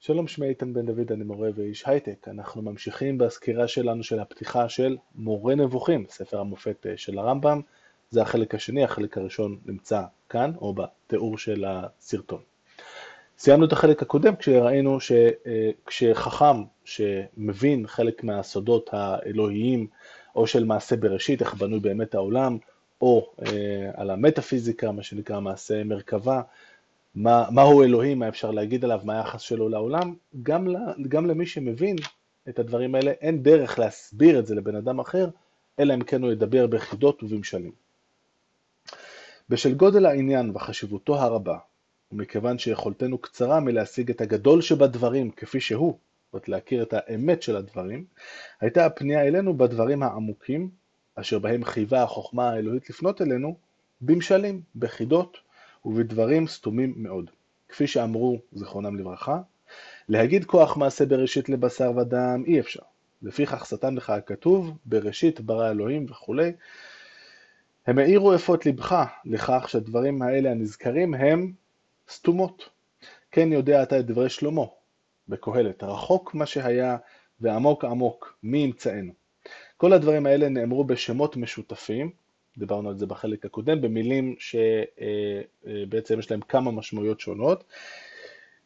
שלום, שמי איתן בן דוד, אני מורה ואיש הייטק. אנחנו ממשיכים בסקירה שלנו של הפתיחה של מורה נבוכים, ספר המופת של הרמב"ם. זה החלק השני, החלק הראשון נמצא כאן או בתיאור של הסרטון. סיימנו את החלק הקודם כשראינו שכשחכם שמבין חלק מהסודות האלוהיים או של מעשה בראשית, איך בנוי באמת העולם, או על המטאפיזיקה, מה שנקרא מעשה מרכבה, מהו אלוהים, מה אפשר להגיד עליו, מה היחס שלו לעולם, גם למי שמבין את הדברים האלה, אין דרך להסביר את זה לבן אדם אחר, אלא אם כן הוא ידבר ביחידות ובמשלים. בשל גודל העניין וחשיבותו הרבה, ומכיוון שיכולתנו קצרה מלהשיג את הגדול שבדברים כפי שהוא, זאת להכיר את האמת של הדברים, הייתה הפנייה אלינו בדברים העמוקים, אשר בהם חייבה החוכמה האלוהית לפנות אלינו, במשלים, ביחידות, ובדברים סתומים מאוד. כפי שאמרו זכרונם לברכה, להגיד כוח מעשה בראשית לבשר ודם אי אפשר. לפיכך שטן לך הכתוב, בראשית ברא אלוהים וכו'. הם העירו אפות לבך לכך שהדברים האלה הנזכרים הם סתומות. כן יודע אתה את דברי שלמה, בקהלת, רחוק מה שהיה ועמוק עמוק, מי ימצאנו. כל הדברים האלה נאמרו בשמות משותפים, דיברנו על זה בחלק הקודם, במילים שבעצם יש להם כמה משמעויות שונות,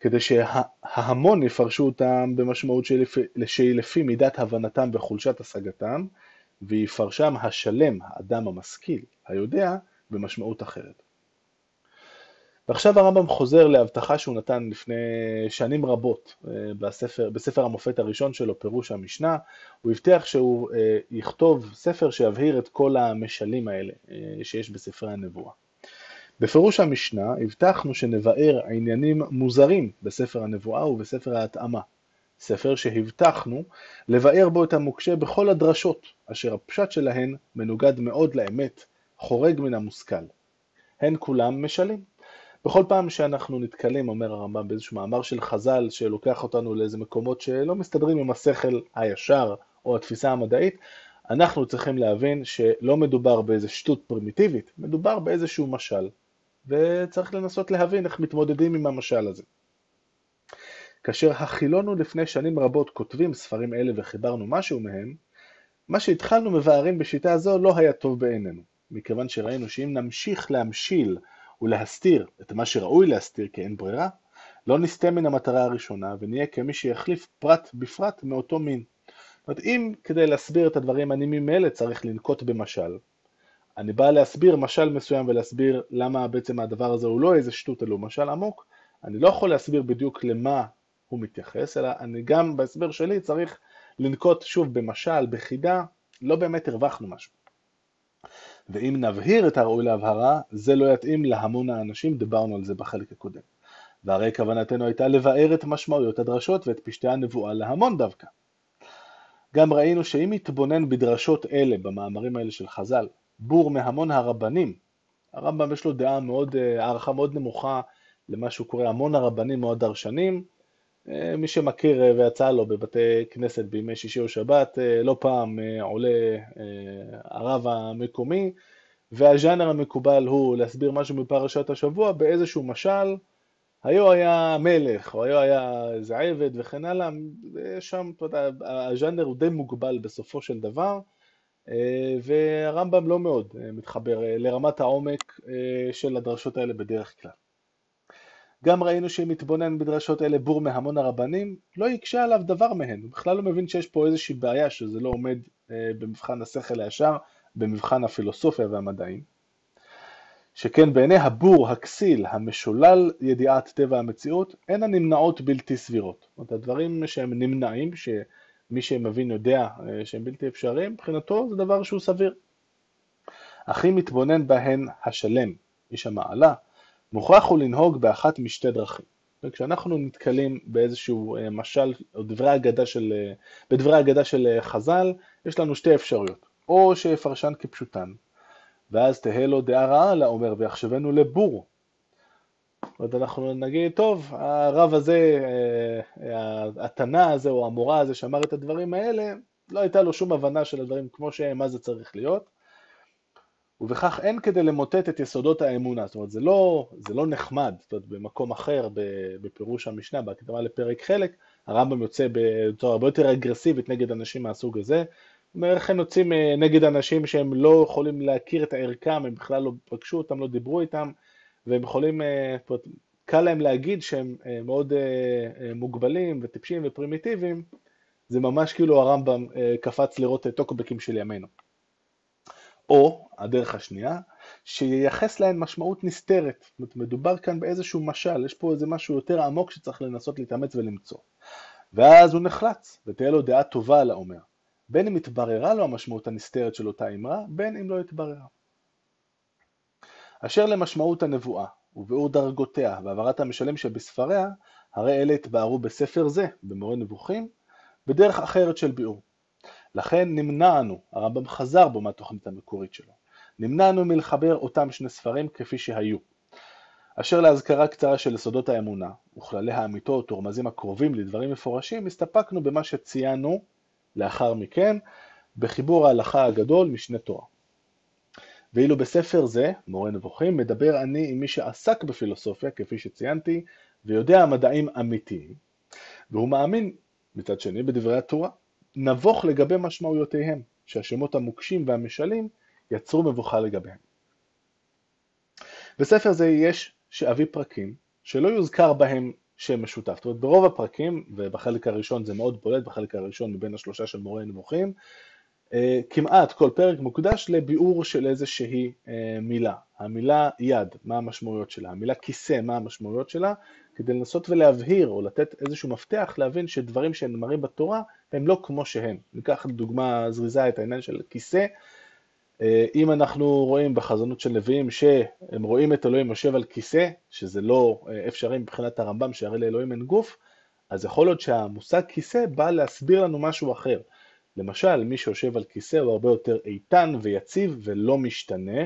כדי שההמון יפרשו אותם במשמעות שהיא לפי מידת הבנתם וחולשת השגתם, ויפרשם השלם, האדם המשכיל, היודע, במשמעות אחרת. ועכשיו הרמב"ם חוזר להבטחה שהוא נתן לפני שנים רבות בספר המופת הראשון שלו, פירוש המשנה. הוא הבטיח שהוא יכתוב ספר שיבהיר את כל המשלים האלה שיש בספרי הנבואה. בפירוש המשנה הבטחנו שנבאר עניינים מוזרים בספר הנבואה ובספר ההתאמה, ספר שהבטחנו לבאר בו את המוקשה בכל הדרשות, אשר הפשט שלהן מנוגד מאוד לאמת, חורג מן המושכל. הן כולם משלים. בכל פעם שאנחנו נתקלים, אומר הרמב"ם, באיזשהו מאמר של חז"ל שלוקח אותנו לאיזה מקומות שלא מסתדרים עם השכל הישר או התפיסה המדעית, אנחנו צריכים להבין שלא מדובר באיזה שטות פרימיטיבית, מדובר באיזשהו משל, וצריך לנסות להבין איך מתמודדים עם המשל הזה. כאשר החילונו לפני שנים רבות כותבים ספרים אלה וחיברנו משהו מהם, מה שהתחלנו מבארים בשיטה הזו לא היה טוב בעינינו, מכיוון שראינו שאם נמשיך להמשיל ולהסתיר את מה שראוי להסתיר כי אין ברירה, לא נסתה מן המטרה הראשונה ונהיה כמי שיחליף פרט בפרט מאותו מין. זאת אומרת, אם כדי להסביר את הדברים אני ממילא צריך לנקוט במשל, אני בא להסביר משל מסוים ולהסביר למה בעצם הדבר הזה הוא לא איזה שטות אלא משל עמוק, אני לא יכול להסביר בדיוק למה הוא מתייחס, אלא אני גם בהסבר שלי צריך לנקוט שוב במשל, בחידה, לא באמת הרווחנו משהו. ואם נבהיר את הראוי להבהרה, זה לא יתאים להמון האנשים, דיברנו על זה בחלק הקודם. והרי כוונתנו הייתה לבאר את משמעויות הדרשות ואת פשטי הנבואה להמון דווקא. גם ראינו שאם יתבונן בדרשות אלה, במאמרים האלה של חז"ל, בור מהמון הרבנים, הרמב"ם יש לו דעה מאוד, הערכה מאוד נמוכה למה שהוא קורא המון הרבנים או הדרשנים, מי שמכיר ויצא לו בבתי כנסת בימי שישי או שבת, לא פעם עולה הרב המקומי, והז'אנר המקובל הוא להסביר משהו מפרשת השבוע באיזשהו משל, היו היה מלך או היו היה איזה עבד וכן הלאה, שם הז'אנר הוא די מוגבל בסופו של דבר, והרמב"ם לא מאוד מתחבר לרמת העומק של הדרשות האלה בדרך כלל. גם ראינו שאם מתבונן בדרשות אלה בור מהמון הרבנים, לא יקשה עליו דבר מהן. הוא בכלל לא מבין שיש פה איזושהי בעיה, שזה לא עומד במבחן השכל הישר, במבחן הפילוסופיה והמדעים. שכן בעיני הבור, הכסיל, המשולל ידיעת טבע המציאות, אין הנמנעות בלתי סבירות. זאת אומרת, הדברים שהם נמנעים, שמי שמבין יודע שהם בלתי אפשריים, מבחינתו זה דבר שהוא סביר. אך אם מתבונן בהן השלם, איש המעלה, מוכרח הוא לנהוג באחת משתי דרכים. וכשאנחנו נתקלים באיזשהו משל, או בדברי האגדה של חז"ל, יש לנו שתי אפשרויות. או שיפרשן כפשוטן, ואז תהיה לו דעה רעה לאומר, ויחשבנו לבור. ועוד אנחנו נגיד, טוב, הרב הזה, התנא הזה, או המורה הזה שאמר את הדברים האלה, לא הייתה לו שום הבנה של הדברים כמו שהם, מה זה צריך להיות. ובכך אין כדי למוטט את יסודות האמונה. זאת אומרת, זה לא נחמד. זאת אומרת, במקום אחר, בפירוש המשנה, בהקדמה לפרק חלק, הרמב"ם יוצא בצורה הרבה יותר אגרסיבית נגד אנשים מהסוג הזה. איך הם יוצאים נגד אנשים שהם לא יכולים להכיר את הערכם, הם בכלל לא פגשו אותם, לא דיברו איתם, והם יכולים, קל להם להגיד שהם מאוד מוגבלים וטיפשים ופרימיטיביים, זה ממש כאילו הרמב"ם קפץ לראות טוקבקים של ימינו. או, הדרך השנייה, שייחס להן משמעות נסתרת. מדובר כאן באיזשהו משל, יש פה איזה משהו יותר עמוק שצריך לנסות להתאמץ ולמצוא. ואז הוא נחלץ, ותהיה לו דעה טובה על האומר. בין אם התבררה לו המשמעות הנסתרת של אותה אמרה, בין אם לא התבררה. אשר למשמעות הנבואה, וביאור דרגותיה, והעברת המשלם שבספריה, הרי אלה התבארו בספר זה, במורה נבוכים, בדרך אחרת של ביאור. לכן נמנענו, הרמב"ם חזר בו מהתוכנית המקורית שלו, נמנענו מלחבר אותם שני ספרים כפי שהיו. אשר להזכרה קצרה של יסודות האמונה, וכללי האמיתות ורמזים הקרובים לדברים מפורשים, הסתפקנו במה שציינו לאחר מכן, בחיבור ההלכה הגדול משנה תורה. ואילו בספר זה, מורה נבוכים, מדבר אני עם מי שעסק בפילוסופיה, כפי שציינתי, ויודע מדעים אמיתיים, והוא מאמין מצד שני בדברי התורה. נבוך לגבי משמעויותיהם, שהשמות המוקשים והמשלים יצרו מבוכה לגביהם. בספר זה יש שאבי פרקים שלא יוזכר בהם שם משותף. זאת אומרת, ברוב הפרקים, ובחלק הראשון זה מאוד בולט, בחלק הראשון מבין השלושה של מורה נבוכים, כמעט כל פרק מוקדש לביאור של איזושהי מילה. המילה יד, מה המשמעויות שלה, המילה כיסא, מה המשמעויות שלה, כדי לנסות ולהבהיר או לתת איזשהו מפתח, להבין שדברים שנאמרים בתורה הם לא כמו שהם. ניקח לדוגמה זריזה את העניין של כיסא. אם אנחנו רואים בחזונות של נביאים שהם רואים את אלוהים יושב על כיסא, שזה לא אפשרי מבחינת הרמב"ם שהרי לאלוהים אין גוף, אז יכול להיות שהמושג כיסא בא להסביר לנו משהו אחר. למשל, מי שיושב על כיסא הוא הרבה יותר איתן ויציב ולא משתנה,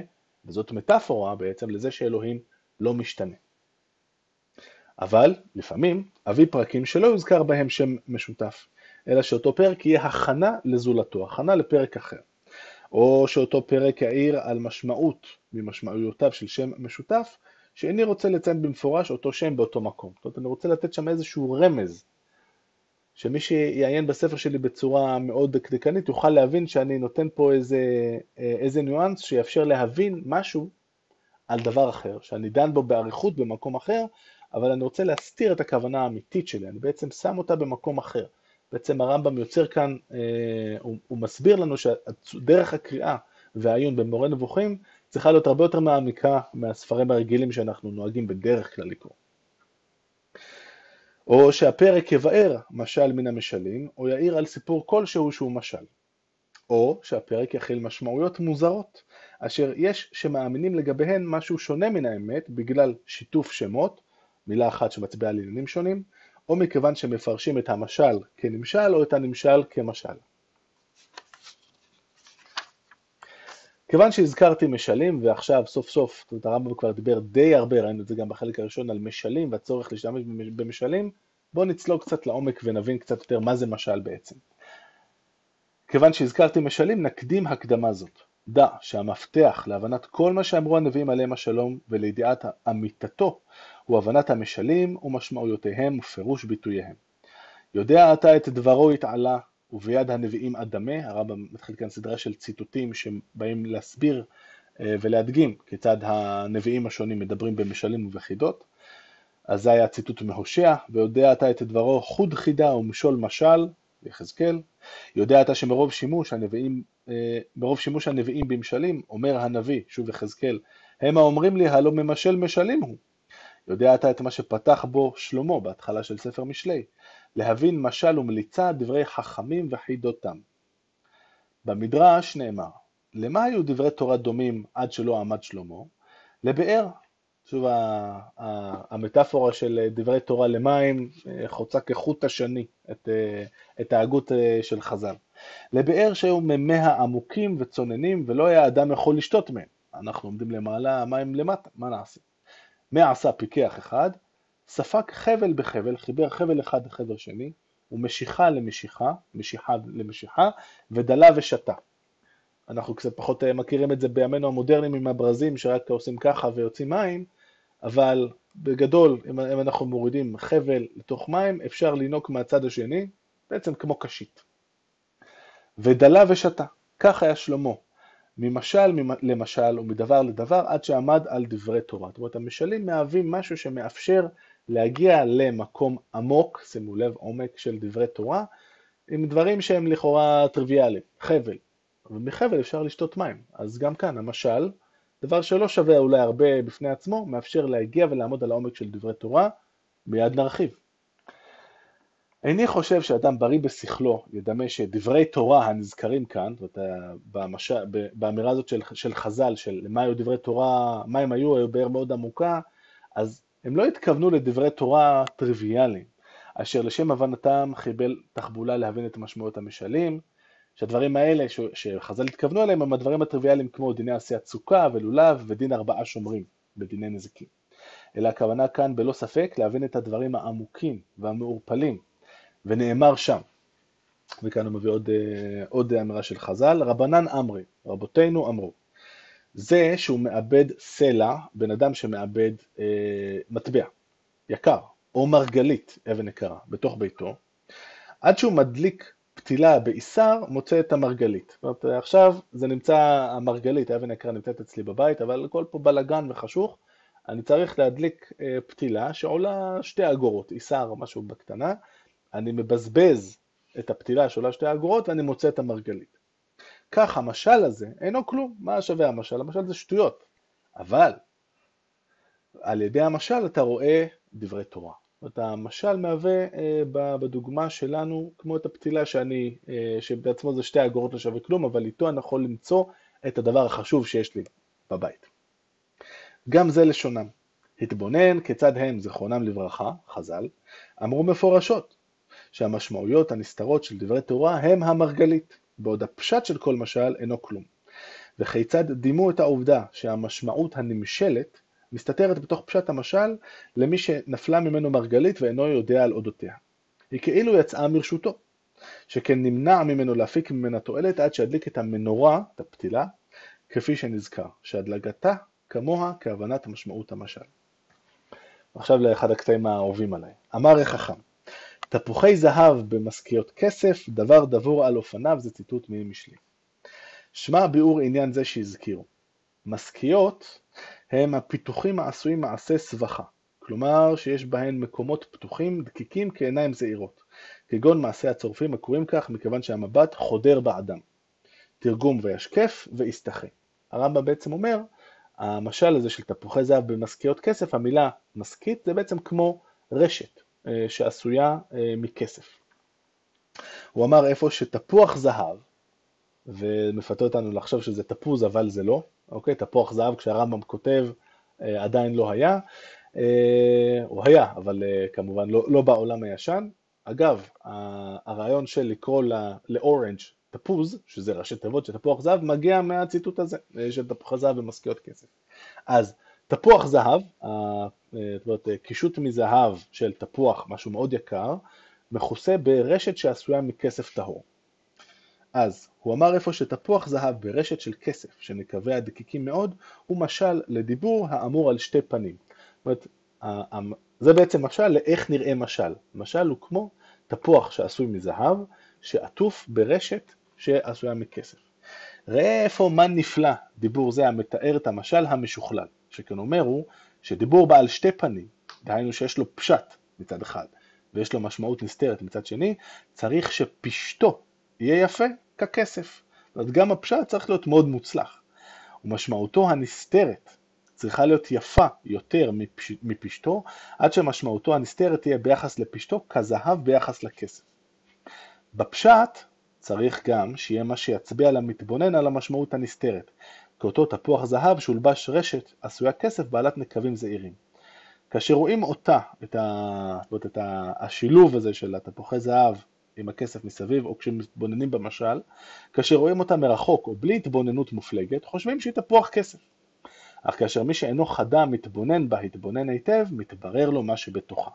וזאת מטאפורה בעצם לזה שאלוהים לא משתנה. אבל לפעמים אבי פרקים שלא יוזכר בהם שם משותף, אלא שאותו פרק יהיה הכנה לזולתו, הכנה לפרק אחר. או שאותו פרק יעיר על משמעות ממשמעויותיו של שם משותף, שאיני רוצה לציין במפורש אותו שם באותו מקום. זאת אומרת, אני רוצה לתת שם איזשהו רמז, שמי שיעיין בספר שלי בצורה מאוד דקדקנית יוכל להבין שאני נותן פה איזה ניואנס שיאפשר להבין משהו על דבר אחר, שאני דן בו באריכות במקום אחר, אבל אני רוצה להסתיר את הכוונה האמיתית שלי, אני בעצם שם אותה במקום אחר. בעצם הרמב"ם יוצר כאן, הוא מסביר לנו שדרך הקריאה והעיון במורה נבוכים צריכה להיות הרבה יותר מעמיקה מהספרים הרגילים שאנחנו נוהגים בדרך כלל לקרוא. או שהפרק יבאר משל מן המשלים, או יעיר על סיפור כלשהו שהוא משל. או שהפרק יכיל משמעויות מוזרות, אשר יש שמאמינים לגביהן משהו שונה מן האמת, בגלל שיתוף שמות, מילה אחת שמצביעה על עניינים שונים, או מכיוון שמפרשים את המשל כנמשל, או את הנמשל כמשל. כיוון שהזכרתי משלים, ועכשיו סוף סוף, הרמב"ם כבר דיבר די הרבה, ראינו את זה גם בחלק הראשון, על משלים והצורך להשתמש במשלים, בואו נצלול קצת לעומק ונבין קצת יותר מה זה משל בעצם. כיוון שהזכרתי משלים, נקדים הקדמה זאת. דע שהמפתח להבנת כל מה שאמרו הנביאים עליהם השלום ולידיעת אמיתתו, הוא הבנת המשלים ומשמעויותיהם ופירוש ביטוייהם. יודע אתה את דברו התעלה, וביד הנביאים אדמה. הרמב"ם מתחיל כאן סדרה של ציטוטים שבאים להסביר ולהדגים כיצד הנביאים השונים מדברים במשלים ובחידות. אז זה היה ציטוט מהושע, ויודע אתה את דברו חוד חידה ומשול משל, יחזקאל. יודע אתה שמרוב שימוש הנביאים במשלים, אומר הנביא, שוב יחזקאל, הם האומרים לי הלא ממשל משלים הוא. יודע אתה את מה שפתח בו שלמה בהתחלה של ספר משלי, להבין משל ומליצה דברי חכמים וחידותם. במדרש נאמר, למה היו דברי תורה דומים עד שלא עמד שלמה? לבאר. שוב, המטאפורה של דברי תורה למים חוצה כחוט השני את ההגות של חז"ל. לבאר שהיו ממיה עמוקים וצוננים ולא היה אדם יכול לשתות מהם. אנחנו עומדים למעלה, המים למטה, מה נעשה? מה עשה פיקח אחד? ספק חבל בחבל, חיבר חבל אחד לחבר שני, ומשיכה למשיכה, משיכה למשיכה, ודלה ושתה. אנחנו קצת פחות מכירים את זה בימינו המודרניים עם הברזים שרק עושים ככה ויוצאים מים, אבל בגדול אם אנחנו מורידים חבל לתוך מים אפשר לינוק מהצד השני, בעצם כמו קשית. ודלה ושתה, כך היה שלמה, ממשל למשל ומדבר לדבר עד שעמד על דברי תורה. זאת אומרת, המשלים מהווים משהו שמאפשר להגיע למקום עמוק, שימו לב עומק של דברי תורה, עם דברים שהם לכאורה טריוויאליים, חבל. ומחבל אפשר לשתות מים, אז גם כאן המשל, דבר שלא שווה אולי הרבה בפני עצמו, מאפשר להגיע ולעמוד על העומק של דברי תורה, מיד נרחיב. איני חושב שאדם בריא בשכלו ידמה שדברי תורה הנזכרים כאן, זאת אומרת, באמירה הזאת של חז"ל, של מה היו דברי תורה, מה הם היו באר מאוד עמוקה, אז הם לא התכוונו לדברי תורה טריוויאליים, אשר לשם הבנתם חיבל תחבולה להבין את משמעות המשלים, שהדברים האלה שחז"ל התכוונו אליהם הם הדברים הטריוויאליים כמו דיני עשיית סוכה ולולב ודין 4 שומרים בדיני נזיקין. אלא הכוונה כאן בלא ספק להבין את הדברים העמוקים והמעורפלים, ונאמר שם. וכאן הוא מביא עוד אמירה של חז"ל, רבנן אמרי, רבותינו אמרו, זה שהוא מאבד סלע, בן אדם שמאבד מטבע, יקר, או מרגלית, אבן יקרה, בתוך ביתו, עד שהוא מדליק פתילה באיסר, מוצא את המרגלית. עכשיו זה נמצא המרגלית, האבן יקרה נמצאת אצלי בבית, אבל הכל פה בלגן וחשוך, אני צריך להדליק פתילה שעולה 2 אגורות, איסר או משהו בקטנה, אני מבזבז את הפתילה שעולה 2 אגורות ואני מוצא את המרגלית. כך המשל הזה אינו כלום, מה שווה המשל? המשל זה שטויות, אבל על ידי המשל אתה רואה דברי תורה. המשל מהווה בדוגמה שלנו כמו את הפתילה שבעצמו זה 2 אגורות לא שווה כלום, אבל איתו אני יכול למצוא את הדבר החשוב שיש לי בבית. גם זה לשונם, התבונן כיצד הם זכרונם לברכה, חז"ל, אמרו מפורשות שהמשמעויות הנסתרות של דברי תורה הם המרגלית, בעוד הפשט של כל משל אינו כלום. וכיצד דימו את העובדה שהמשמעות הנמשלת מסתתרת בתוך פשט המשל למי שנפלה ממנו מרגלית ואינו יודע על אודותיה. היא כאילו יצאה מרשותו, שכן נמנע ממנו להפיק ממנה תועלת עד שידליק את המנורה, את הפתילה, כפי שנזכר, שהדלגתה כמוה כהבנת משמעות המשל. עכשיו לאחד הקטעים האהובים עליי. אמר החכם, תפוחי זהב במסקיות כסף, דבר דבור על אופניו, זה ציטוט ממשלי. שמע ביאור עניין זה שהזכירו. מסקיות הם הפיתוחים העשויים מעשה סבכה, כלומר שיש בהן מקומות פתוחים, דקיקים כעיניים זעירות, כגון מעשה הצורפים הקוראים כך מכיוון שהמבט חודר באדם. תרגום וישקף ויסתחה. הרמב"ם בעצם אומר, המשל הזה של תפוחי זהב במסקיות כסף, המילה מסקית זה בעצם כמו רשת שעשויה מכסף. הוא אמר איפה שתפוח זהב, ומפתה אותנו לחשוב שזה תפוז אבל זה לא, אוקיי, תפוח זהב כשהרמב"ם כותב עדיין לא היה, הוא היה, אבל כמובן לא בעולם הישן. אגב, הרעיון של לקרוא לאורנג' תפוז, שזה ראשי תיבות של תפוח זהב, מגיע מהציטוט הזה, של תפוח זהב במסקיות כסף. אז תפוח זהב, זאת אומרת, קישוט מזהב של תפוח, משהו מאוד יקר, מכוסה ברשת שעשויה מכסף טהור. אז הוא אמר איפה שתפוח זהב ברשת של כסף, שנקווה הדקיקים מאוד, הוא משל לדיבור האמור על 2 פנים. זאת אומרת, זה בעצם משל לאיך נראה משל. משל הוא כמו תפוח שעשוי מזהב, שעטוף ברשת שעשויה מכסף. ראה איפה מה נפלא דיבור זה המתאר את המשל המשוכלל, שכן אומר הוא שדיבור בעל 2 פנים, דהיינו שיש לו פשט מצד אחד, ויש לו משמעות נסתרת מצד שני, צריך שפשטו יהיה יפה ככסף. זאת אומרת, גם הפשט צריך להיות מאוד מוצלח, ומשמעותו הנסתרת צריכה להיות יפה יותר מפשטו, עד שמשמעותו הנסתרת תהיה ביחס לפשטו כזהב ביחס לכסף. בפשט צריך גם שיהיה מה שיצביע למתבונן על המשמעות הנסתרת, כאותו תפוח זהב שולבש רשת עשויה כסף בעלת נקבים זעירים. כאשר רואים אותה, את השילוב הזה של התפוחי זהב עם הכסף מסביב, או כשמתבוננים במשל, כאשר רואים אותה מרחוק או בלי התבוננות מופלגת, חושבים שהיא תפוח כסף. אך כאשר מי שאינו חדה מתבונן בה, התבונן היטב, מתברר לו מה שבתוכה.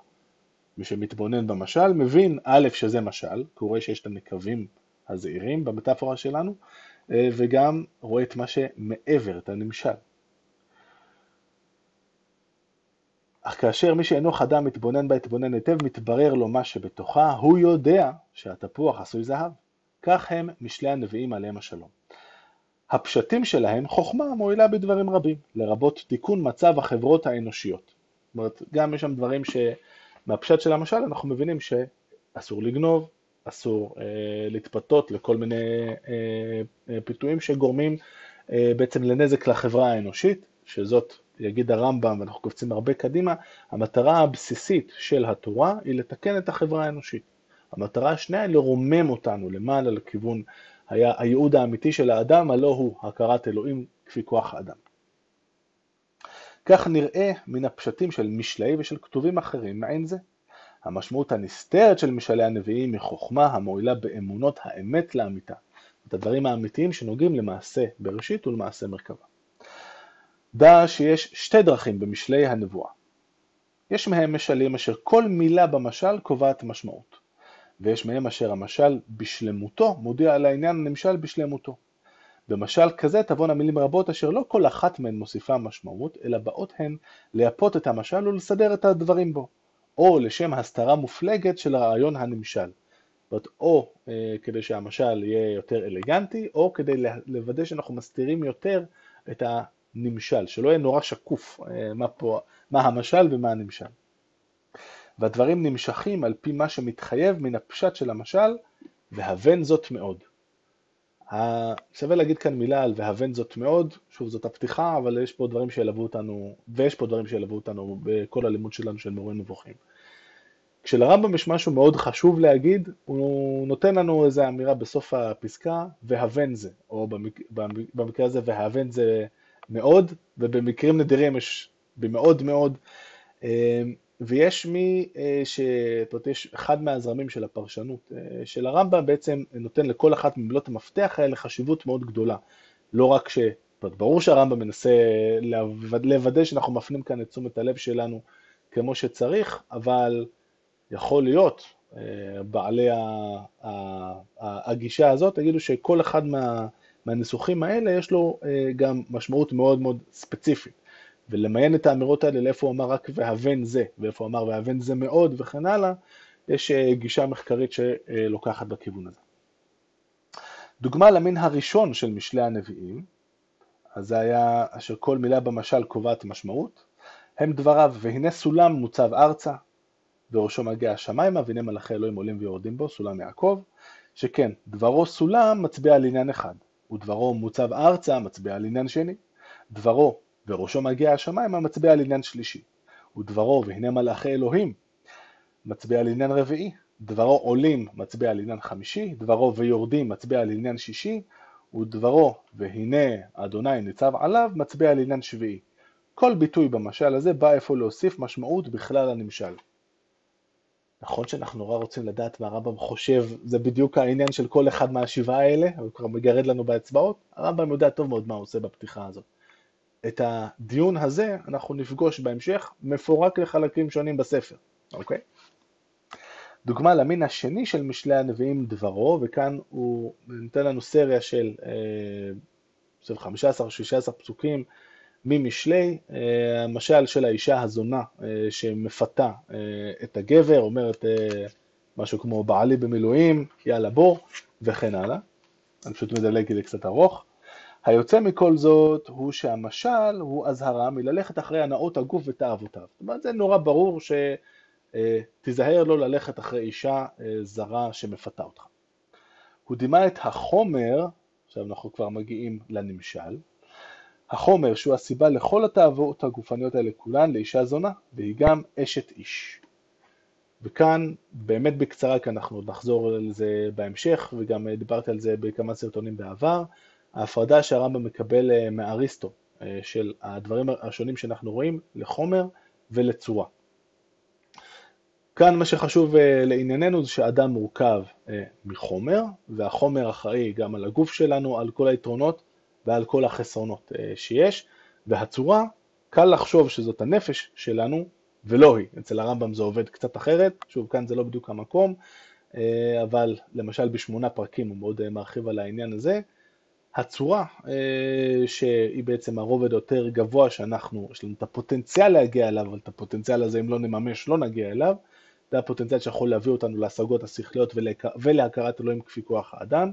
מי שמתבונן במשל מבין א' שזה משל, כי הוא רואה שיש את הנקבים הזעירים במטאפורה שלנו, וגם רואה את מה שמעבר, את הנמשל. אך כאשר מי שאינו חדם מתבונן בה התבונן היטב, מתברר לו מה שבתוכה, הוא יודע שהתפוח עשוי זהב. כך הם משלי הנביאים עליהם השלום. הפשטים שלהם חוכמה מועילה בדברים רבים, לרבות תיקון מצב החברות האנושיות. זאת אומרת, גם יש שם דברים שמהפשט של המשל אנחנו מבינים שאסור לגנוב, אסור להתפתות לכל מיני פיתויים שגורמים בעצם לנזק לחברה האנושית, שזאת יגיד הרמב"ם, ואנחנו קופצים הרבה קדימה, המטרה הבסיסית של התורה היא לתקן את החברה האנושית. המטרה השנייה היא לרומם אותנו למעלה לכיוון היה הייעוד האמיתי של האדם, הלא הוא הכרת אלוהים כפי כוח האדם. כך נראה מן הפשטים של משלי ושל כתובים אחרים מעין זה. המשמעות הנסתרת של משלי הנביאים היא חוכמה המועילה באמונות האמת לאמיתה. את הדברים האמיתיים שנוגעים למעשה בראשית ולמעשה מרכבה. דע שיש שתי דרכים במשלי הנבואה. יש מהם משלים אשר כל מילה במשל קובעת משמעות. ויש מהם אשר המשל בשלמותו מודיע על העניין הנמשל בשלמותו. במשל כזה תבון המילים רבות אשר לא כל אחת מהן מוסיפה משמעות, אלא באות הן להפות את המשל ולסדר את הדברים בו, או לשם הסתרה מופלגת של הרעיון הנמשל. או כדי שהמשל יהיה יותר אלגנטי, או כדי לוודא שאנחנו מסתירים יותר את הנמשל, שלא יהיה נורא שקוף מה המשל ומה הנמשל. והדברים נמשכים על פי מה שמתחייב מן הפשט של המשל, והבן זאת מאוד. שווה להגיד כאן מילה על והבן זאת מאוד, שוב זאת הפתיחה, אבל יש פה דברים שילוו אותנו, ויש פה דברים שילוו אותנו בכל הלימוד שלנו של מורה נבוכים. כשלרמב"ם יש משהו מאוד חשוב להגיד, הוא נותן לנו איזו אמירה בסוף הפסקה, והבן זה, או במקרה הזה והבן זה מאוד, ובמקרים נדירים יש במאוד מאוד, ויש אחד מהזרמים של הפרשנות של הרמב"ם בעצם נותן לכל אחת ממילות המפתח האלה חשיבות מאוד גדולה. לא רק ברור שהרמב"ם מנסה לוודא שאנחנו מפנים כאן את תשומת הלב שלנו כמו שצריך, אבל יכול להיות בעלי הגישה הזאת תגידו שכל אחד מהניסוחים האלה יש לו גם משמעות מאוד מאוד ספציפית. ולמיין את האמירות האלה לאיפה הוא אמר רק והבן זה, ואיפה הוא אמר והבן זה מאוד וכן הלאה, יש גישה מחקרית שלוקחת בכיוון הזה. דוגמה למין הראשון של משלי הנביאים, אז זה היה אשר כל מילה במשל קובעת משמעות, הם דבריו, והנה סולם מוצב ארצה, וראשו מגיע השמיימה, והנה מלאכי אלוהים עולים ויורדים בו, סולם יעקב, שכן דברו סולם מצביע על עניין אחד, ודברו מוצב ארצה מצביע על עניין שני, דברו וראשו מגיע השמיים המצביע על עניין שלישי, ודברו והנה מלאכי אלוהים מצביע על עניין רביעי, דברו עולים מצביע על עניין חמישי, דברו ויורדים מצביע על עניין שישי, ודברו והנה אדוני ניצב עליו מצביע על עניין שביעי. כל ביטוי במשל הזה בא איפה להוסיף משמעות בכלל הנמשל. נכון שאנחנו נורא רוצים לדעת מה הרמב"ם חושב, זה בדיוק העניין של כל אחד מהשבעה האלה, הוא כבר מגרד לנו באצבעות, הרמב"ם יודע טוב מאוד מה הוא עושה בפתיחה הזאת. את הדיון הזה אנחנו נפגוש בהמשך מפורק לחלקים שונים בספר, אוקיי? דוגמה למין השני של משלי הנביאים דברו, וכאן הוא נותן לנו סריה של 15-16 פסוקים ממשלי, המשל של האישה הזונה שמפתה את הגבר, אומרת משהו כמו בעלי במילואים, יאללה בור, וכן הלאה. אני פשוט מדלג כי זה קצת ארוך. היוצא מכל זאת הוא שהמשל הוא אזהרה מללכת אחרי הנאות הגוף ותאוותיו. זאת אומרת, זה נורא ברור שתיזהר לא ללכת אחרי אישה זרה שמפתה אותך. הוא דימה את החומר, עכשיו אנחנו כבר מגיעים לנמשל, החומר שהוא הסיבה לכל התאוות הגופניות האלה כולן לאישה זונה, והיא גם אשת איש. וכאן, באמת בקצרה, כי אנחנו עוד נחזור על זה בהמשך, וגם דיברתי על זה בכמה סרטונים בעבר, ההפרדה שהרמב"ם מקבל מאריסטו של הדברים השונים שאנחנו רואים לחומר ולצורה. כאן מה שחשוב לענייננו זה שאדם מורכב מחומר, והחומר אחראי גם על הגוף שלנו, על כל היתרונות ועל כל החסרונות שיש, והצורה קל לחשוב שזאת הנפש שלנו ולא היא. אצל הרמב"ם זה עובד קצת אחרת, שוב כאן זה לא בדיוק המקום, אבל למשל ב8 פרקים הוא מאוד מרחיב על העניין הזה, הצורה שהיא בעצם הרובד יותר גבוה שאנחנו, יש לנו את הפוטנציאל להגיע אליו, אבל את הפוטנציאל הזה אם לא נממש לא נגיע אליו, זה הפוטנציאל שיכול להביא אותנו להשגות השכליות ולהכרת אלוהים כפי כוח האדם.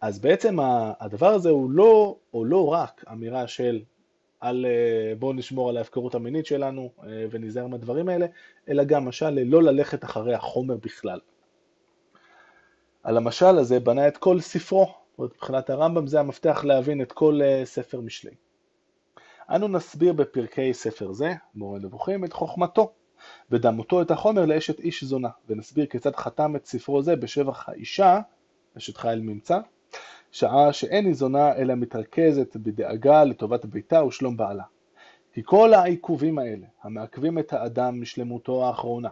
אז בעצם הדבר הזה הוא לא, או לא רק אמירה של בואו נשמור על ההפקרות המינית שלנו ונזהר מהדברים האלה, אלא גם משל לא ללכת אחרי החומר בכלל. על המשל הזה בנה את כל ספרו, מבחינת הרמב"ם זה המפתח להבין את כל ספר משלי. אנו נסביר בפרקי ספר זה, מורה נבוכים, את חוכמתו, ודמותו את החומר לאשת איש זונה, ונסביר כיצד חתם את ספרו זה בשבח האישה, אשת חיל ממצא, שעה שאין היא זונה אלא מתרכזת בדאגה לטובת ביתה ושלום בעלה. כי כל העיכובים האלה, המעכבים את האדם משלמותו האחרונה,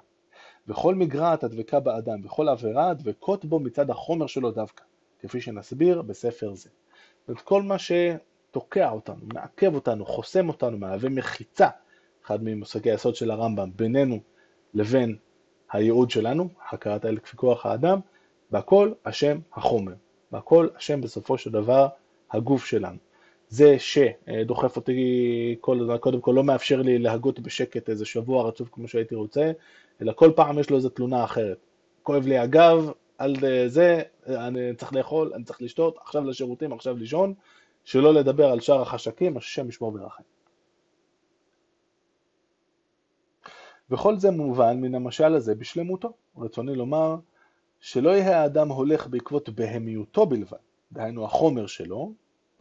וכל מגרעת הדבקה באדם, וכל עבירה הדבקות בו מצד החומר שלו דווקא, כפי שנסביר בספר זה. את כל מה שתוקע אותנו, מעכב אותנו, חוסם אותנו, מהווה מחיצה, אחד ממושגי היסוד של הרמב"ם, בינינו לבין הייעוד שלנו, הכרת האל כפי כוח האדם, והכל השם החומר, והכל השם בסופו של דבר הגוף שלנו. זה שדוחף אותי כל הזמן, קודם כל לא מאפשר לי להגות בשקט איזה שבוע רצוף כמו שהייתי רוצה, אלא כל פעם יש לו איזו תלונה אחרת. כואב לי הגב, על זה, אני צריך לאכול, אני צריך לשתות, עכשיו לשירותים, עכשיו לישון, שלא לדבר על שאר החשקים, השם ישמור ברחם. וכל זה מובן מן המשל הזה בשלמותו. רצוני לומר שלא יהיה האדם הולך בעקבות בהמיותו בלבד, דהיינו החומר שלו,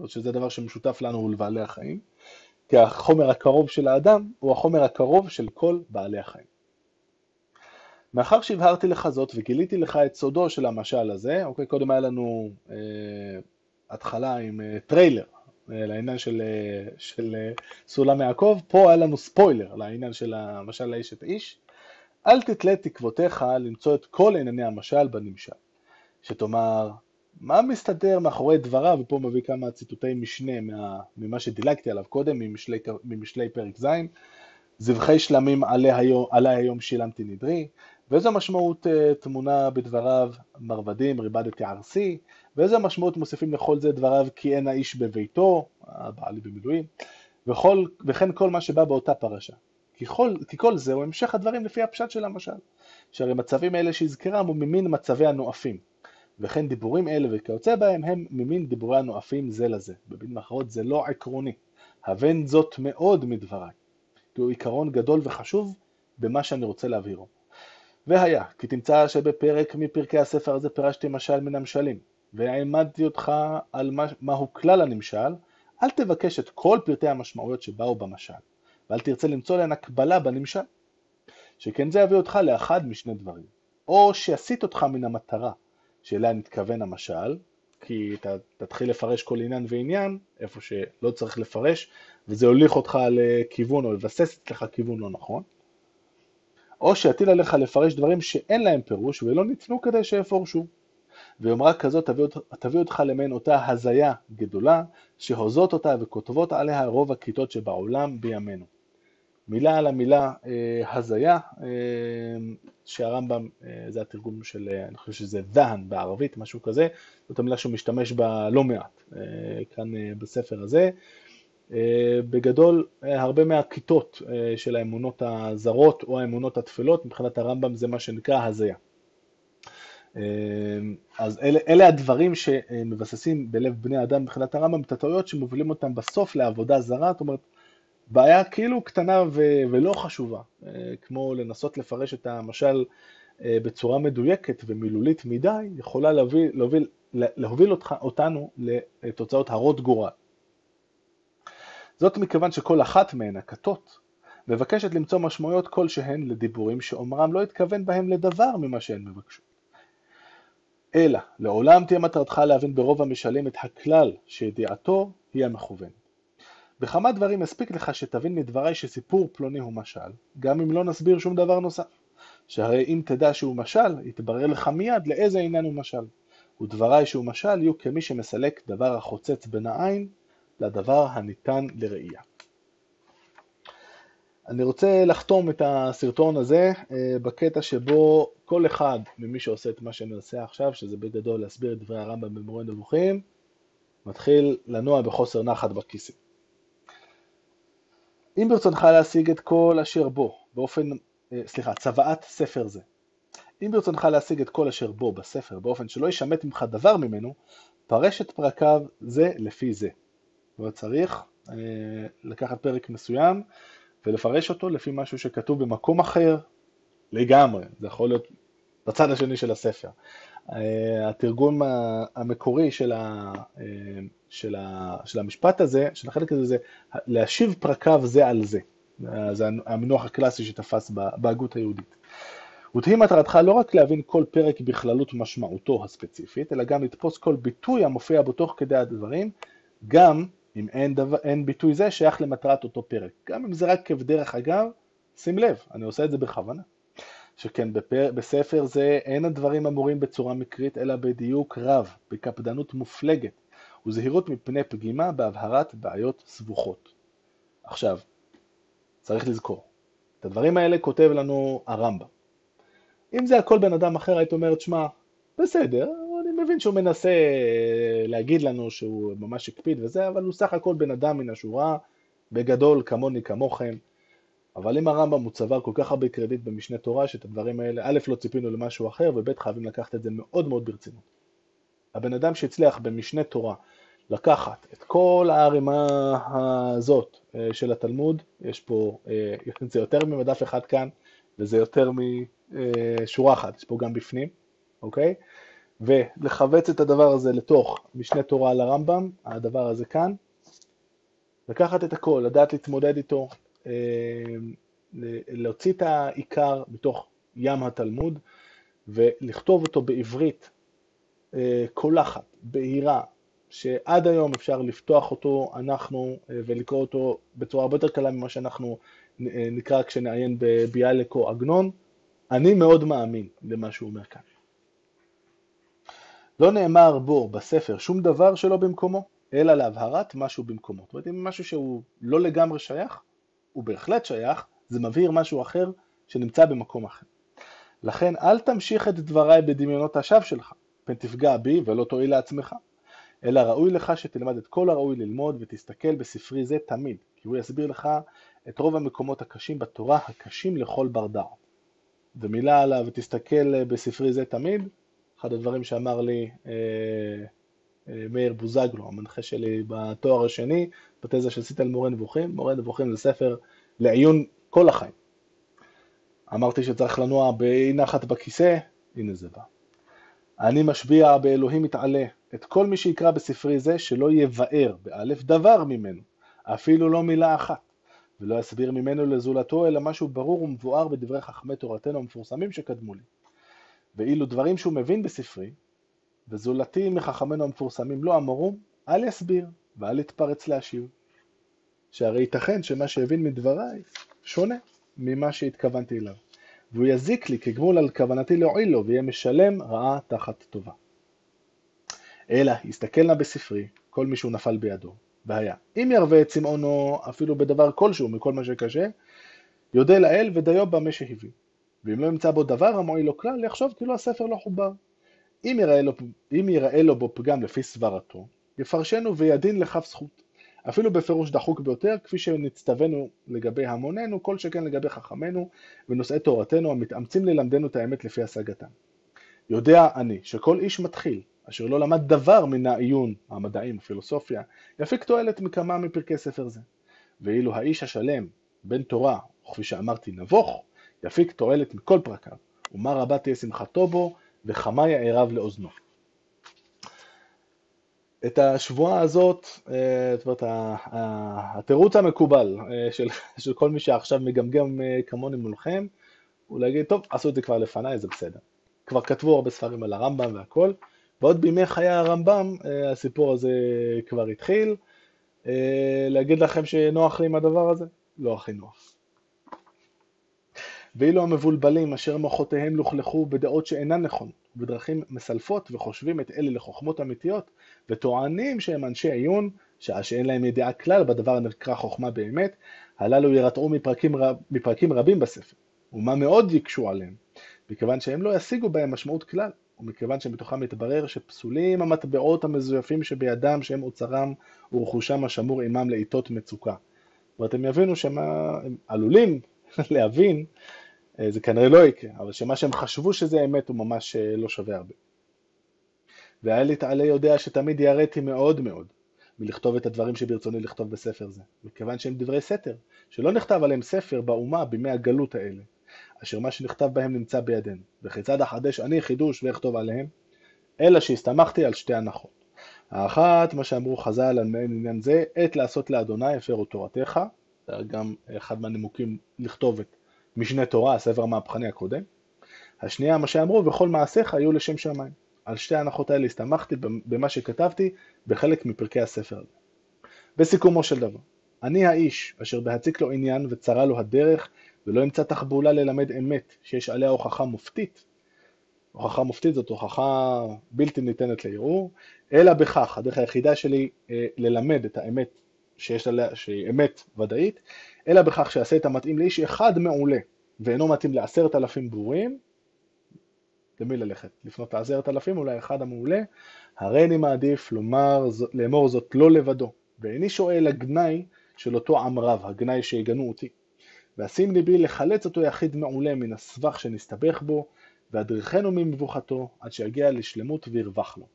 שזה דבר שמשותף לנו ולבעלי החיים, כי החומר הקרוב של האדם הוא החומר הקרוב של כל בעלי החיים. מאחר שהבהרתי לך זאת וגיליתי לך את סודו של המשל הזה, אוקיי, קודם היה לנו התחלה עם טריילר לעניין של סולם יעקב, פה היה לנו ספוילר לעניין של המשל לאיש את איש. אל תתלה תקוותיך למצוא את כל ענייני המשל בנמשל, שתאמר מה מסתדר מאחורי דבריו, ופה מביא כמה ציטוטי משנה ממה שדילגתי עליו קודם, ממשלי פרק ז', זבחי שלמים עלי היום שילמתי נדרי, ואיזו משמעות תמונה בדבריו מרבדים, ריבדתי ערסי, ואיזו משמעות מוסיפים לכל זה דבריו כי אין האיש בביתו, הבעלי במילואים, וכן כל מה שבא באותה פרשה. כי כל זה הוא המשך הדברים לפי הפשט של המשל, שהרי מצבים אלה שהזכרם הוא ממין מצבי הנואפים, וכן דיבורים אלה וכיוצא בהם הם ממין דיבורי הנואפים זה לזה, במילים אחרות זה לא עקרוני, הבן זאת מאוד מדבריי, כי הוא עיקרון גדול וחשוב במה שאני רוצה להבהירו. והיה, כי תמצא שבפרק מפרקי הספר הזה פירשתי משל מן המשלים, והעמדתי אותך על מהו כלל הנמשל, אל תבקש את כל פרטי המשמעויות שבאו במשל, ואל תרצה למצוא להן הקבלה בנמשל, שכן זה יביא אותך לאחד משני דברים, או שיסית אותך מן המטרה שאליה נתכוון המשל, כי אתה תתחיל לפרש כל עניין ועניין, איפה שלא צריך לפרש, וזה הוליך אותך לכיוון או לבסס אצלך כיוון לא נכון, או שיטיל עליך לפרש דברים שאין להם פירוש ולא ניתנו כדי שיפורשו, ויומרה כזאת תביא אותך למעין אותה הזיה גדולה, שהוזות אותה וכותבות עליה רוב הכיתות שבעולם בימינו. מילה על המילה הזיה, שהרמב"ם, זה התרגום של, אני חושב שזה דהן בערבית, משהו כזה, זאת המילה שהוא משתמש בה לא מעט, כאן בספר הזה. בגדול, הרבה מהכיתות של האמונות הזרות או האמונות התפלות, מבחינת הרמב"ם זה מה שנקרא הזיה. אז אלה הדברים שמבססים בלב בני אדם מבחינת הרמב"ם, את הטעויות שמובילים אותם בסוף לעבודה זרה, זאת אומרת, בעיה כאילו קטנה ולא חשובה, כמו לנסות לפרש את המשל בצורה מדויקת ומילולית מדי, יכולה להוביל אותנו לתוצאות הרות גורל. זאת מכיוון שכל אחת מהן, הכתות, מבקשת למצוא משמעויות כלשהן לדיבורים שאומרם לא התכוון בהם לדבר ממה שהן מבקשות. אלא, לעולם תהיה מטרתך להבין ברוב המשלים את הכלל שידיעתו היא המכוון. בכמה דברים הספיק לך שתבין מדבריי שסיפור פלוני הוא משל, גם אם לא נסביר שום דבר נוסף. שהרי אם תדע שהוא משל, יתברר לך מיד לאיזה עניין הוא משל. ודבריי שהוא משל יהיו כמי שמסלק דבר החוצץ בין העין, לדבר הניתן לראייה. אני רוצה לחתום את הסרטון הזה בקטע שבו כל אחד ממי שעושה את מה שאני עושה עכשיו, שזה בגדול להסביר את דברי הרמב"ם במורה נבוכים, מתחיל לנוע בחוסר נחת בכיסא. אם ברצונך להשיג את כל אשר בו, צוואת ספר זה. אם ברצונך להשיג את כל אשר בו בספר, באופן שלא ישמת ממך דבר ממנו, פרש את פרקיו זה לפי זה. וצריך לקחת פרק מסוים ולפרש אותו לפי משהו שכתוב במקום אחר לגמרי. זה יכול להיות בצד השני של הספר. התרגום המקורי של המשפט הזה, של החלק הזה, זה להשיב פרקיו זה על זה. זה המינוח הקלאסי שתפס בהגות היהודית. ותהי מטרתך לא רק להבין כל פרק בכללות משמעותו הספציפית, אלא גם לתפוס כל ביטוי המופיע בו תוך כדי הדברים, גם אם אין ביטוי זה שייך למטרת אותו פרק. גם אם זה רק כבדרך אגב, שים לב, אני עושה את זה בכוונה. שכן בספר זה אין הדברים אמורים בצורה מקרית, אלא בדיוק רב, בקפדנות מופלגת, וזהירות מפני פגימה בהבהרת בעיות סבוכות. עכשיו, צריך לזכור, את הדברים האלה כותב לנו הרמב"ם. אם זה הכל בן אדם אחר, היית אומרת, שמה, בסדר, אני מבין שהוא מנסה להגיד לנו שהוא ממש הקפיד וזה, אבל הוא סך הכל בן אדם מן השורה, בגדול, כמוני, כמוכם. אבל אם הרמב"ם הוא צבר כל כך הרבה קרדיט במשנה תורה, שאת הדברים האלה, א', לא ציפינו למשהו אחר, וב', חייבים לקחת את זה מאוד מאוד ברצינות. הבן אדם שהצליח במשנה תורה לקחת את כל הערימה הזאת של התלמוד, יש פה, זה יותר ממדף אחד כאן, וזה יותר משורה אחת, יש פה גם בפנים, אוקיי? ולחבץ את הדבר הזה לתוך משנה תורה לרמב"ם, הדבר הזה כאן, לקחת את הכל, לדעת להתמודד איתו, להוציא את העיקר בתוך ים התלמוד ולכתוב אותו בעברית קולחת, בהירה, שעד היום אפשר לפתוח אותו אנחנו ולקרוא אותו בצורה הרבה יותר קלה ממה שאנחנו נקרא כשנעיין בביאליק או עגנון. אני מאוד מאמין למה שהוא אומר כאן. לא נאמר בו בספר שום דבר שלא במקומו, אלא להבהרת משהו במקומו. זאת אומרת, אם משהו שהוא לא לגמרי שייך, הוא בהחלט שייך, זה מבהיר משהו אחר שנמצא במקום אחר. לכן אל תמשיך את דבריי בדמיונות השווא שלך, פן תפגע בי ולא תועיל לעצמך, אלא ראוי לך שתלמד את כל הראוי ללמוד ותסתכל בספרי זה תמיד, כי הוא יסביר לך את רוב המקומות הקשים בתורה, הקשים לכל בר דעת. ומילה עליו, ותסתכל בספרי זה תמיד, אחד הדברים שאמר לי מאיר בוזגלו, המנחה שלי בתואר השני, בתזה שעשיתי על מורה נבוכים. מורה נבוכים זה ספר לעיון כל החיים. אמרתי שצריך לנוע בנחת בכיסא, הנה זה בא. אני משביע באלוהים מתעלה את כל מי שיקרא בספרי זה שלא יבאר באלף דבר ממנו, אפילו לא מילה אחת, ולא יסביר ממנו לזולתו, אלא משהו ברור ומבואר בדברי חכמי תורתנו המפורסמים שקדמו לי. ואילו דברים שהוא מבין בספרי, וזולתי מחכמנו המפורסמים לא אמרו, אל יסביר ואל יתפרץ להשיב. שהרי ייתכן שמה שהבין מדבריי שונה ממה שהתכוונתי אליו, והוא יזיק לי כגמול על כוונתי להועיל לו, ויהיה משלם רעה תחת טובה. אלא יסתכל נא בספרי כל מי שהוא נפל בידו, והיה אם ירווה את צמאונו אפילו בדבר כלשהו מכל מה שקשה, יודע לאל ודיו במה שהביא. ואם לא ימצא בו דבר המועיל לו כלל, יחשוב כאילו הספר לא חובר. אם יראה לו בו פגם לפי סברתו, יפרשנו וידין לכף זכות, אפילו בפירוש דחוק ביותר, כפי שנצטווינו לגבי המוננו, כל שכן לגבי חכמנו ונושאי תורתנו, המתאמצים ללמדנו את האמת לפי השגתם. יודע אני שכל איש מתחיל, אשר לא למד דבר מן העיון, המדעים, הפילוסופיה, יפיק תועלת מכמה מפרקי ספר זה. ואילו האיש השלם, בן תורה, וכפי שאמרתי נבוך, יפיק תועלת מכל פרקיו, ומה רבה תהיה שמחתו בו, וחמה יערב לאוזנו. את השבועה הזאת, זאת אומרת, התירוץ המקובל של כל מי שעכשיו מגמגם כמוני מולכם, הוא להגיד, טוב, עשו את זה כבר לפניי, זה בסדר. כבר כתבו הרבה ספרים על הרמב"ם והכל, ועוד בימי חיי הרמב"ם, הסיפור הזה כבר התחיל. להגיד לכם שנוח לי עם הדבר הזה? לא הכי נוח. ואילו המבולבלים אשר מוחותיהם לוכלכו בדעות שאינן נכונות, בדרכים מסלפות וחושבים את אלה לחוכמות אמיתיות, וטוענים שהם אנשי עיון, שעה שאין להם ידיעה כלל בדבר הנקרא חוכמה באמת, הללו ירתעו מפרקים רבים בספר, ומה מאוד יקשו עליהם, מכיוון שהם לא ישיגו בהם משמעות כלל, ומכיוון שמתוכם מתברר שפסולים המטבעות המזויפים שבידם שהם אוצרם ורכושם השמור עמם לעיתות מצוקה. ואתם יבינו שמה הם עלולים להבין, זה כנראה לא יקרה, אבל שמה שהם חשבו שזה אמת הוא ממש לא שווה הרבה. והאל יתעלה יודע שתמיד יראתי מאוד מאוד מלכתוב את הדברים שברצוני לכתוב בספר זה, מכיוון שהם דברי סתר, שלא נכתב עליהם ספר באומה בימי הגלות האלה, אשר מה שנכתב בהם נמצא בידינו, וכיצד החדש אני חידוש ואכתוב עליהם, אלא שהסתמכתי על שתי הנחות. האחת, מה שאמרו חז"ל על עניין זה, עת לעשות לאדוני הפרו תורתך, זה גם אחד מהנימוקים לכתוב את משנה תורה, הספר המהפכני הקודם. השנייה, מה שאמרו, וכל מעשיך היו לשם שמיים. על שתי ההנחות האלה הסתמכתי במה שכתבתי בחלק מפרקי הספר הזה. בסיכומו של דבר, אני האיש אשר בהציק לו עניין וצרה לו הדרך, ולא ימצא תחבולה ללמד אמת שיש עליה הוכחה מופתית. הוכחה מופתית זאת הוכחה בלתי ניתנת לערעור, אלא בכך, הדרך היחידה שלי ללמד את האמת שיש עליה, שהיא אמת ודאית, אלא בכך שעשה את המתאים לאיש אחד מעולה, ואינו מתאים ל10,000 בורים, למי ללכת? לפנות ל10,000, אולי אחד המעולה, הרי אני מעדיף לאמור זאת לא לבדו, ואיני שואל הגנאי של אותו עם רב, הגנאי שיגנו אותי, ואשים ליבי לחלץ אותו יחיד מעולה מן הסבך שנסתבך בו, ואדריכנו ממבוכתו עד שיגיע לשלמות וירווח לו.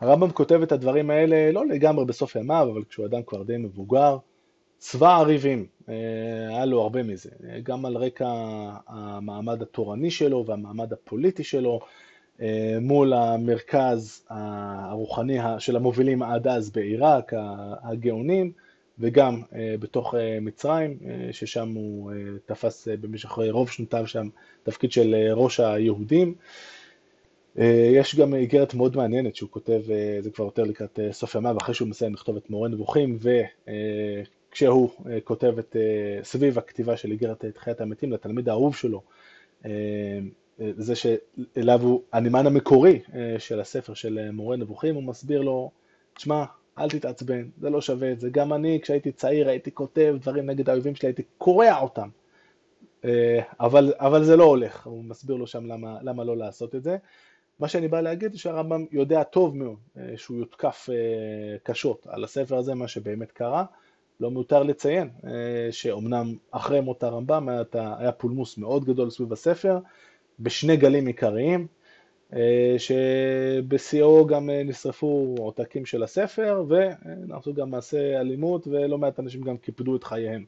הרמב"ם כותב את הדברים האלה לא לגמרי בסוף ימיו, אבל כשהוא אדם כבר די מבוגר, צבא הריבים, היה לו הרבה מזה, גם על רקע המעמד התורני שלו והמעמד הפוליטי שלו, מול המרכז הרוחני של המובילים עד אז בעיראק, הגאונים, וגם בתוך מצרים, ששם הוא תפס במשך רוב שנותיו שם תפקיד של ראש היהודים. יש גם איגרת מאוד מעניינת שהוא כותב, זה כבר יותר לקראת סוף ימיו, אחרי שהוא מסיים לכתוב את מורה נבוכים, וכשהוא כותב סביב הכתיבה של איגרת תחיית המתים לתלמיד האהוב שלו, זה שאליו הוא הנמן המקורי של הספר של מורה נבוכים, הוא מסביר לו, תשמע, אל תתעצבן, זה לא שווה את זה, גם אני כשהייתי צעיר הייתי כותב דברים נגד האויבים שלי, הייתי קורע אותם, אבל זה לא הולך, הוא מסביר לו שם למה לא לעשות את זה. מה שאני בא להגיד שהרמב"ם יודע טוב מאוד שהוא יותקף קשות על הספר הזה, מה שבאמת קרה. לא מיותר לציין שאומנם אחרי מות הרמב"ם היה פולמוס מאוד גדול סביב הספר, בשני גלים עיקריים, שבשיאו גם נשרפו עותקים של הספר, ונעשו גם מעשי אלימות, ולא מעט אנשים גם קיפדו את חייהם,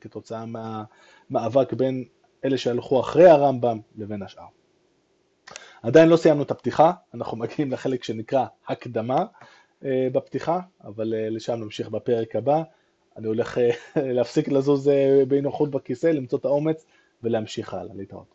כתוצאה מהמאבק בין אלה שהלכו אחרי הרמב"ם לבין השאר. עדיין לא סיימנו את הפתיחה, אנחנו מגיעים לחלק שנקרא הקדמה בפתיחה, אבל לשם נמשיך בפרק הבא. אני הולך להפסיק לזוז בנוחות בכיסא, למצוא את האומץ ולהמשיך הלאה, להתראות.